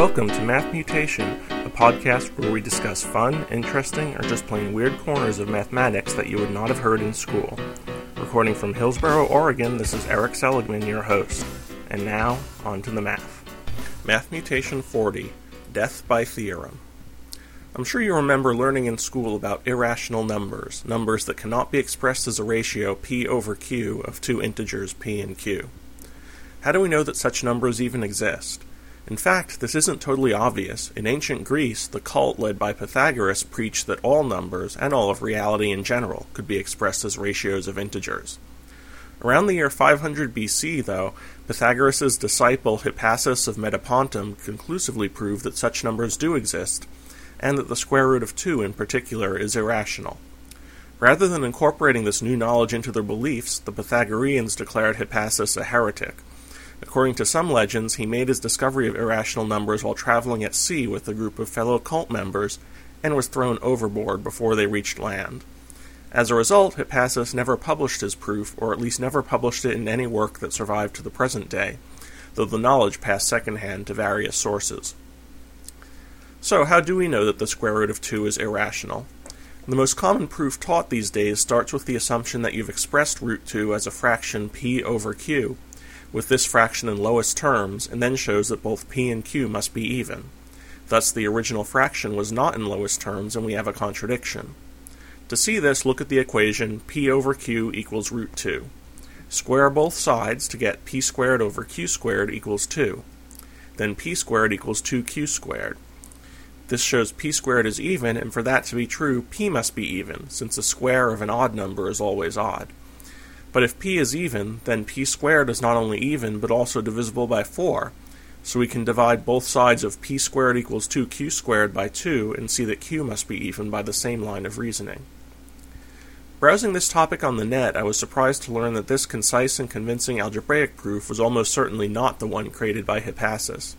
Welcome to Math Mutation, a podcast where we discuss fun, interesting, or just plain weird corners of mathematics that you would not have heard in school. Recording from Hillsboro, Oregon, this is Eric Seligman, your host. And now, on to the math. Math Mutation 40, Death by Theorem. I'm sure you remember learning in school about irrational numbers, numbers that cannot be expressed as a ratio p over q of two integers p and q. How do we know that such numbers even exist? In fact, this isn't totally obvious. In ancient Greece, the cult led by Pythagoras preached that all numbers, and all of reality in general, could be expressed as ratios of integers. Around the year 500 BC, though, Pythagoras' disciple Hippasus of Metapontum conclusively proved that such numbers do exist, and that the square root of 2 in particular is irrational. Rather than incorporating this new knowledge into their beliefs, the Pythagoreans declared Hippasus a heretic. According to some legends, he made his discovery of irrational numbers while traveling at sea with a group of fellow cult members, and was thrown overboard before they reached land. As a result, Hippasus never published his proof, or at least never published it in any work that survived to the present day, though the knowledge passed secondhand to various sources. So, how do we know that the square root of 2 is irrational? The most common proof taught these days starts with the assumption that you've expressed root 2 as a fraction p over q, with this fraction in lowest terms, and then shows that both p and q must be even. Thus, the original fraction was not in lowest terms, and we have a contradiction. To see this, look at the equation p over q equals root 2. Square both sides to get p squared over q squared equals 2. Then p squared equals 2q squared. This shows p squared is even, and for that to be true, p must be even, since the square of an odd number is always odd. But if p is even, then p squared is not only even, but also divisible by 4, so we can divide both sides of p squared equals 2q squared by 2 and see that q must be even by the same line of reasoning. Browsing this topic on the net, I was surprised to learn that this concise and convincing algebraic proof was almost certainly not the one created by Hippasus.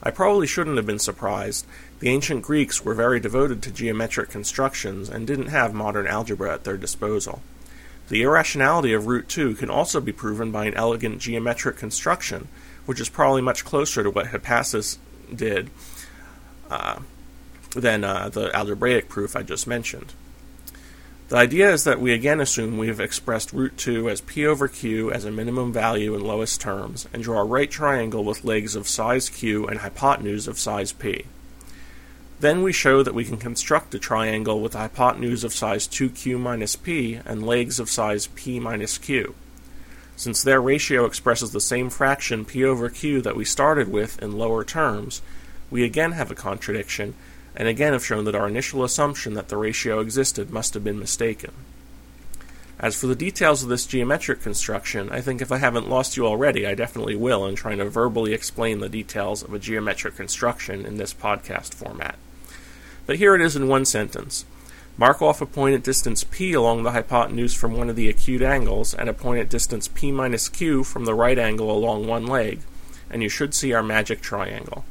I probably shouldn't have been surprised. The ancient Greeks were very devoted to geometric constructions and didn't have modern algebra at their disposal. The irrationality of root 2 can also be proven by an elegant geometric construction, which is probably much closer to what Hippasus did than the algebraic proof I just mentioned. The idea is that we again assume we have expressed root 2 as p over q as a minimum value in lowest terms, and draw a right triangle with legs of size q and hypotenuse of size p. Then we show that we can construct a triangle with a hypotenuse of size 2q minus p and legs of size p minus q. Since their ratio expresses the same fraction p over q that we started with in lower terms, we again have a contradiction, and again have shown that our initial assumption that the ratio existed must have been mistaken. As for the details of this geometric construction, I think if I haven't lost you already, I definitely will in trying to verbally explain the details of a geometric construction in this podcast format. But here it is in one sentence. Mark off a point at distance p along the hypotenuse from one of the acute angles, and a point at distance p minus q from the right angle along one leg, and you should see our magic triangle.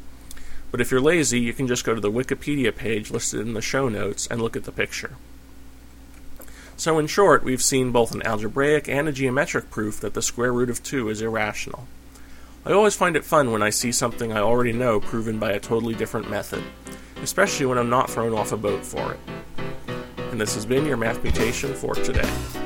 But if you're lazy, you can just go to the Wikipedia page listed in the show notes and look at the picture. So in short, we've seen both an algebraic and a geometric proof that the square root of 2 is irrational. I always find it fun when I see something I already know proven by a totally different method, especially when I'm not thrown off a boat for it. And this has been your Math Mutation for today.